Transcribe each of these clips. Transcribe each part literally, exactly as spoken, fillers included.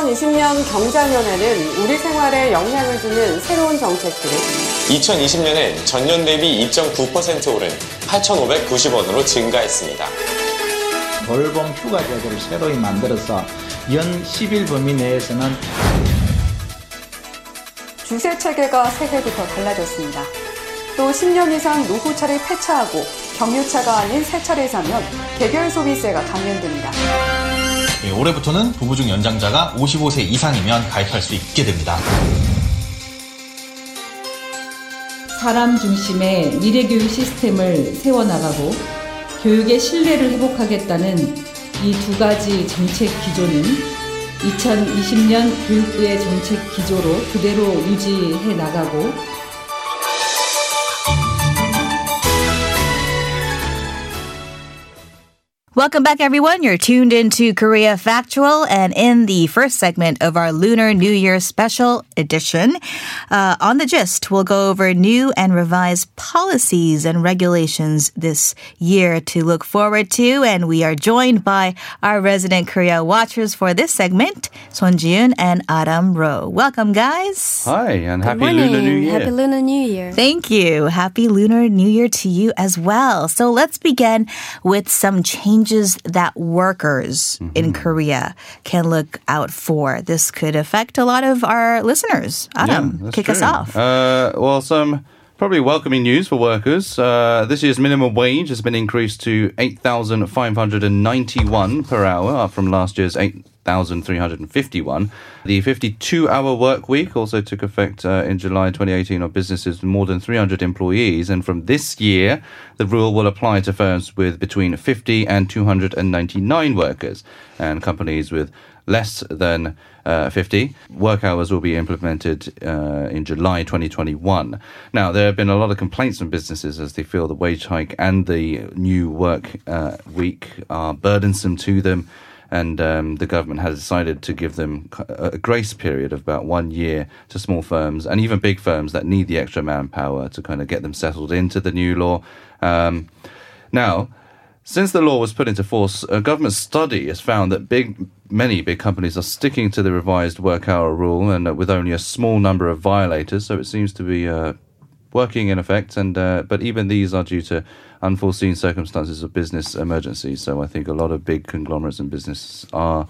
이천이십 년 경자년에는 우리 생활에 영향을 주는 새로운 정책들이 이천이십 년엔 전년 대비 이 점 구 퍼센트 오른 팔천오백구십 원으로 증가했습니다. 돌봄 휴가 제도를 새로이 만들어서 연 십 일 범위 내에서는 주세 체계가 세계부터 달라졌습니다. 또 십 년 이상 노후차를 폐차하고 경유차가 아닌 새 차를 사면 개별 소비세가 감면됩니다. 네, 올해부터는 부부 중 연장자가 오십오 세 이상이면 가입할 수 있게 됩니다. 사람 중심의 미래교육 시스템을 세워나가고 교육의 신뢰를 회복하겠다는 이 두 가지 정책 기조는 이천이십 년 교육부의 정책 기조로 그대로 유지해 나가고 Welcome back, everyone. You're tuned into Korea Factual, and in the first segment of our Lunar New Year Special Edition, uh, on The Gist, we'll go over new and revised policies and regulations this year to look forward to, and we are joined by our resident Korea watchers for this segment, Son Ji-hun and Adam Ro. Welcome, guys. Hi, and happy Lunar New Year. Happy Lunar New Year. Thank you. Happy Lunar New Year to you as well. So let's begin with some changes that workers mm-hmm. in Korea can look out for. This could affect a lot of our listeners. Adam, yeah, kick true. us off. Uh, well, some probably welcoming news for workers. Uh, this year's minimum wage has been increased to eight thousand five hundred ninety-one per hour, up from last year's eight thousand three hundred fifty-one. The fifty-two hour work week also took effect uh, in July twenty eighteen on businesses with more than three hundred employees. And from this year, the rule will apply to firms with between fifty and two hundred ninety-nine workers. And companies with less than uh, fifty work hours will be implemented uh, in July twenty twenty-one. Now, there have been a lot of complaints from businesses as they feel the wage hike and the new work uh, week are burdensome to them. And um, the government has decided to give them a grace period of about one year to small firms and even big firms that need the extra manpower to kind of get them settled into the new law. Um, now, since the law was put into force, a government study has found that big, many big companies are sticking to the revised work hour rule and uh, with only a small number of violators. So it seems to be uh, working in effect. And uh, but even these are due to unforeseen circumstances of business emergencies. So I think a lot of big conglomerates and businesses are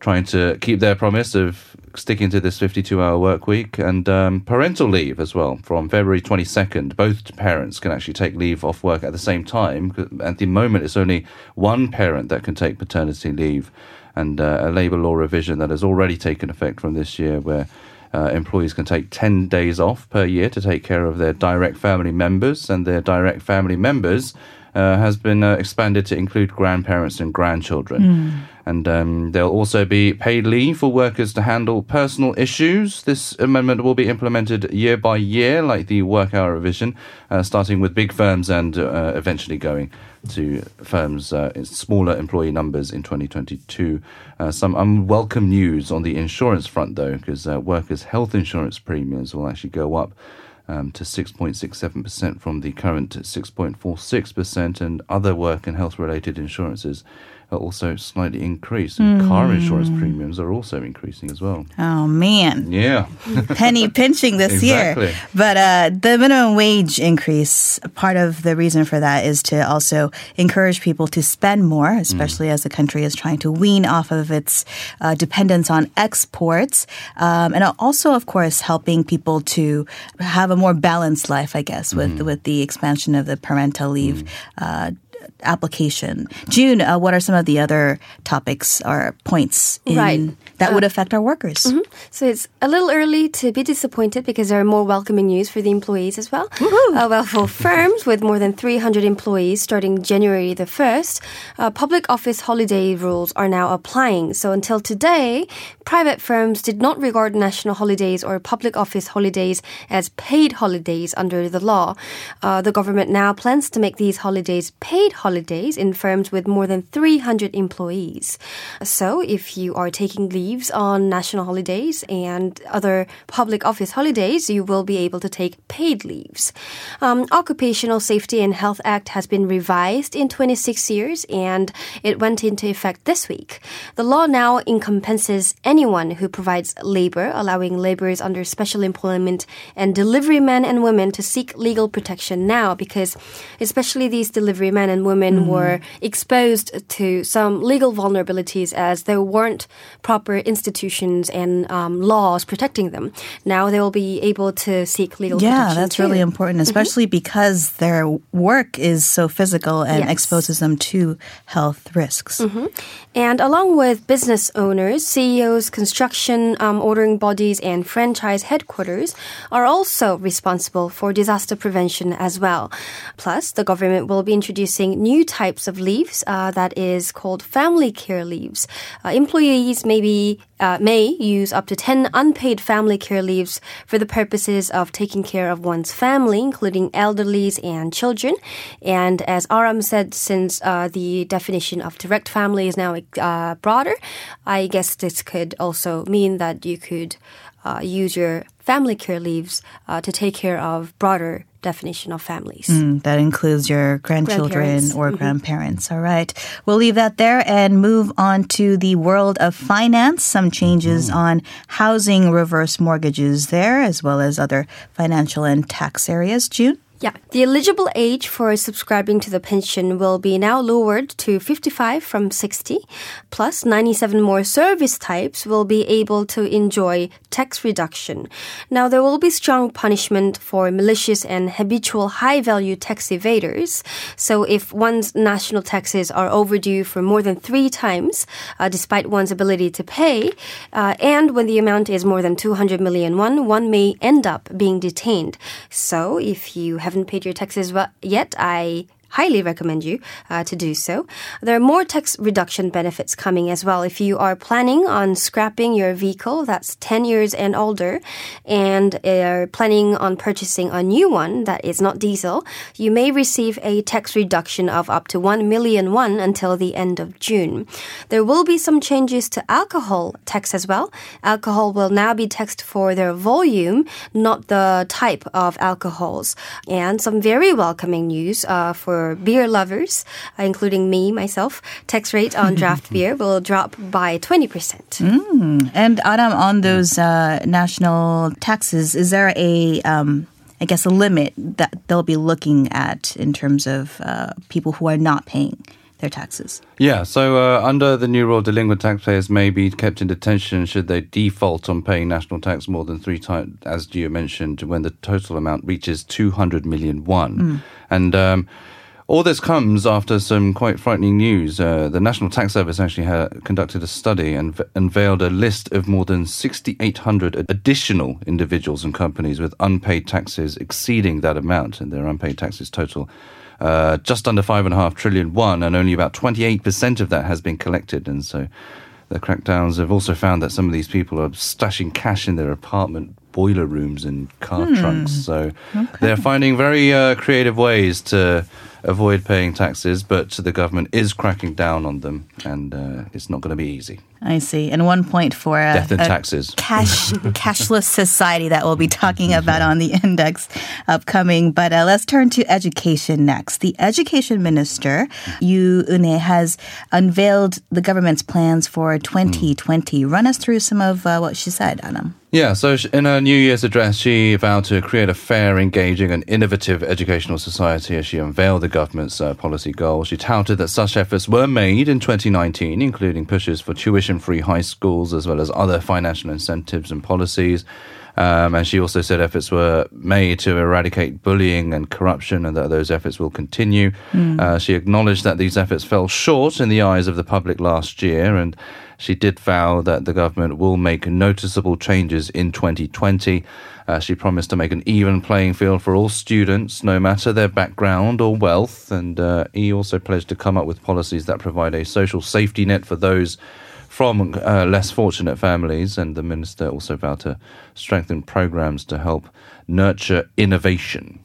trying to keep their promise of sticking to this fifty-two hour work week and um, parental leave as well. From February twenty-second, both parents can actually take leave off work at the same time. At the moment, it's only one parent that can take paternity leave, and uh, a labour law revision that has already taken effect from this year where Uh, employees can take ten days off per year to take care of their direct family members, and their direct family members uh, has been uh, expanded to include grandparents and grandchildren. Mm. And um, there'll also be paid leave for workers to handle personal issues. This amendment will be implemented year by year, like the work hour revision, uh, starting with big firms and uh, eventually going to firms uh, in smaller employee numbers in twenty twenty-two. Uh, some unwelcome news on the insurance front, though, because uh, workers' health insurance premiums will actually go up um, to six point six seven percent from the current six point four six percent, and other work and health-related insurances also slightly increased, and mm. car insurance premiums are also increasing as well. Oh, man. Yeah. Penny pinching this exactly. year. But uh, the minimum wage increase, part of the reason for that is to also encourage people to spend more, especially mm. as the country is trying to wean off of its uh, dependence on exports, um, and also, of course, helping people to have a more balanced life, I guess, with, mm. with the expansion of the parental leave mm. uh application. June, uh, what are some of the other topics or points in, right. that uh, would affect our workers? Mm-hmm. So it's a little early to be disappointed because there are more welcoming news for the employees as well. Uh, well, for firms with more than three hundred employees starting January the first, uh, public office holiday rules are now applying. So until today, private firms did not regard national holidays or public office holidays as paid holidays under the law. Uh, the government now plans to make these holidays paid paid holidays in firms with more than three hundred employees. So if you are taking leaves on national holidays and other public office holidays, you will be able to take paid leaves. Um, Occupational Safety and Health Act has been revised in twenty-six years and it went into effect this week. The law now encompasses anyone who provides labor, allowing laborers under special employment and delivery men and women to seek legal protection now, because especially these delivery men and women mm. were exposed to some legal vulnerabilities as there weren't proper institutions and um, laws protecting them. Now they will be able to seek legal yeah, protection. Yeah, that's too. really important, especially mm-hmm. because their work is so physical and yes. exposes them to health risks. Mm-hmm. And along with business owners, C E Os, construction um, ordering bodies, and franchise headquarters are also responsible for disaster prevention as well. Plus, the government will be introducing new types of leaves uh, that is called family care leaves. Uh, employees may, be, uh, may use up to ten unpaid family care leaves for the purposes of taking care of one's family, including elderlies and children. And as Aram said, since uh, the definition of direct family is now uh, broader, I guess this could also mean that you could uh, use your family care leaves uh, to take care of broader definition of families. Mm, that includes your grandchildren or mm-hmm. grandparents. All right. We'll leave that there and move on to the world of finance. Some changes mm. on housing reverse mortgages there, as well as other financial and tax areas. June? Yeah. The eligible age for subscribing to the pension will be now lowered to fifty-five from sixty. Plus, ninety-seven more service types will be able to enjoy tax reduction. Now, there will be strong punishment for malicious and habitual high-value tax evaders. So if one's national taxes are overdue for more than three times, uh, despite one's ability to pay, uh, and when the amount is more than two hundred million won, one may end up being detained. So if you have haven't paid your taxes yet, I highly recommend you uh, to do so. There are more tax reduction benefits coming as well. If you are planning on scrapping your vehicle that's ten years and older and are planning on purchasing a new one that is not diesel, you may receive a tax reduction of up to one million won until the end of June. There will be some changes to alcohol tax as well. Alcohol will now be taxed for their volume, not the type of alcohols. And some very welcoming news uh, for beer lovers, including me, myself. Tax rate on draft beer will drop by twenty percent. Mm. And Adam, on those uh, national taxes, is there a, um, I guess, a limit that they'll be looking at in terms of uh, people who are not paying their taxes? Yeah, so uh, under the new rule, delinquent taxpayers may be kept in detention should they default on paying national tax more than three times, as Gio mentioned, when the total amount reaches two hundred million won. Mm. And um, all this comes after some quite frightening news. Uh, the National Tax Service actually had conducted a study and v- unveiled a list of more than six thousand eight hundred additional individuals and companies with unpaid taxes exceeding that amount, and their unpaid taxes total uh, just under five point five trillion won, and only about twenty-eight percent of that has been collected. And so the crackdowns have also found that some of these people are stashing cash in their apartment boiler rooms and car hmm. trunks. So okay. they're finding very uh, creative ways to avoid paying taxes, but the government is cracking down on them, and uh, it's not going to be easy. I see. And one point for a, Death and a taxes. Cash, cashless society that we'll be talking about on the index upcoming. But uh, let's turn to education next. The education minister, Yu Eun-hae, has unveiled the government's plans for twenty twenty. Mm. Run us through some of uh, what she said, Adam. Yeah, so in her New Year's address, she vowed to create a fair, engaging and innovative educational society as she unveiled the government's uh, policy goal. She touted that such efforts were made in twenty nineteen, including pushes for tuition-free high schools as well as other financial incentives and policies. Um, and she also said efforts were made to eradicate bullying and corruption, and that those efforts will continue. Mm. Uh, she acknowledged that these efforts fell short in the eyes of the public last year, and she did vow that the government will make noticeable changes in twenty twenty. Uh, she promised to make an even playing field for all students, no matter their background or wealth. And uh, he also pledged to come up with policies that provide a social safety net for those from uh, less fortunate families. And the minister also vowed to strengthen programs to help nurture innovation.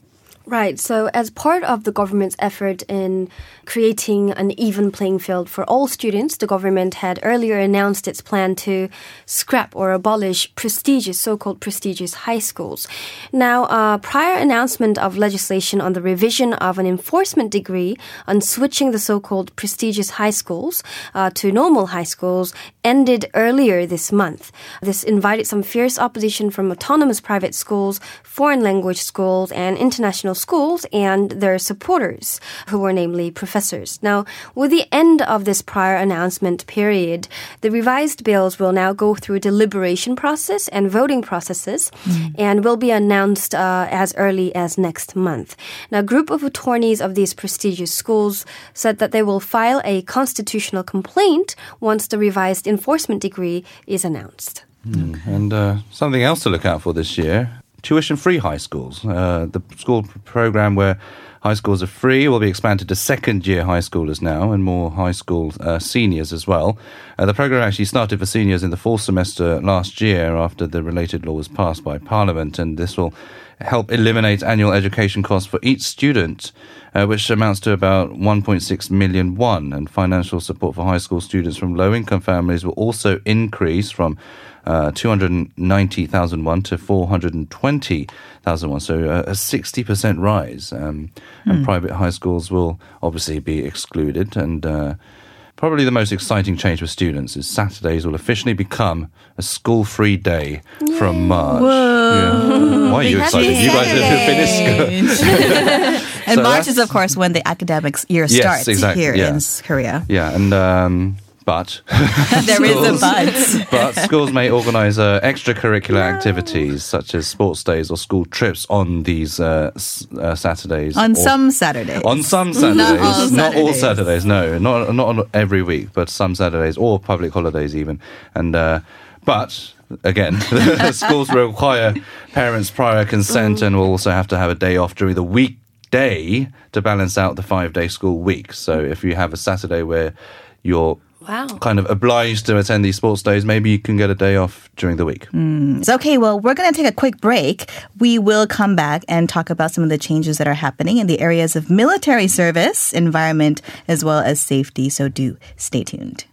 Right. So as part of the government's effort in creating an even playing field for all students, the government had earlier announced its plan to scrap or abolish prestigious, so-called prestigious high schools. Now, a prior announcement of legislation on the revision of an enforcement degree on switching the so-called prestigious high schools uh, to normal high schools ended earlier this month. This invited some fierce opposition from autonomous private schools, foreign language schools, and international schools and their supporters, who were namely professors. Now, with the end of this prior announcement period, the revised bills will now go through deliberation process and voting processes mm. and will be announced uh, as early as next month. Now, a group of attorneys of these prestigious schools said that they will file a constitutional complaint once the revised enforcement degree is announced. Mm. Okay. And uh, something else to look out for this year. Tuition-free high schools. Uh, the school program where high schools are free will be expanded to second-year high schoolers now and more high school uh, seniors as well. Uh, the program actually started for seniors in the fall semester last year after the related law was passed by Parliament, and this will help eliminate annual education costs for each student, uh, which amounts to about one point six million won. And financial support for high school students from low-income families will also increase from Uh, two hundred ninety thousand won to four hundred twenty thousand won, so uh, a sixty percent rise. Um, mm. And private high schools will obviously be excluded. And uh, probably the most exciting change for students is Saturdays will officially become a school-free day Yay. From March. Yeah. Why are you excited? You guys have finished. And so March is, of course, when the academic year yes, starts exactly, here yeah. in Korea. Yeah, and... Um, But there schools, is a but. But schools may organise uh, extracurricular yeah. activities such as sports days or school trips on these uh, s- uh, Saturdays. On some Saturdays. On some Saturdays. Not all Saturdays. Not all Saturdays. No, not not on every week, but some Saturdays or public holidays even. And uh, but. Again, schools require parents' prior consent mm. and will also have to have a day off during the weekday to balance out the five-day school week. So if you have a Saturday where you're Wow. kind of obliged to attend these sports days, maybe you can get a day off during the week. Mm. Okay, well, we're going to take a quick break. We will come back and talk about some of the changes that are happening in the areas of military service, environment, as well as safety. So do stay tuned.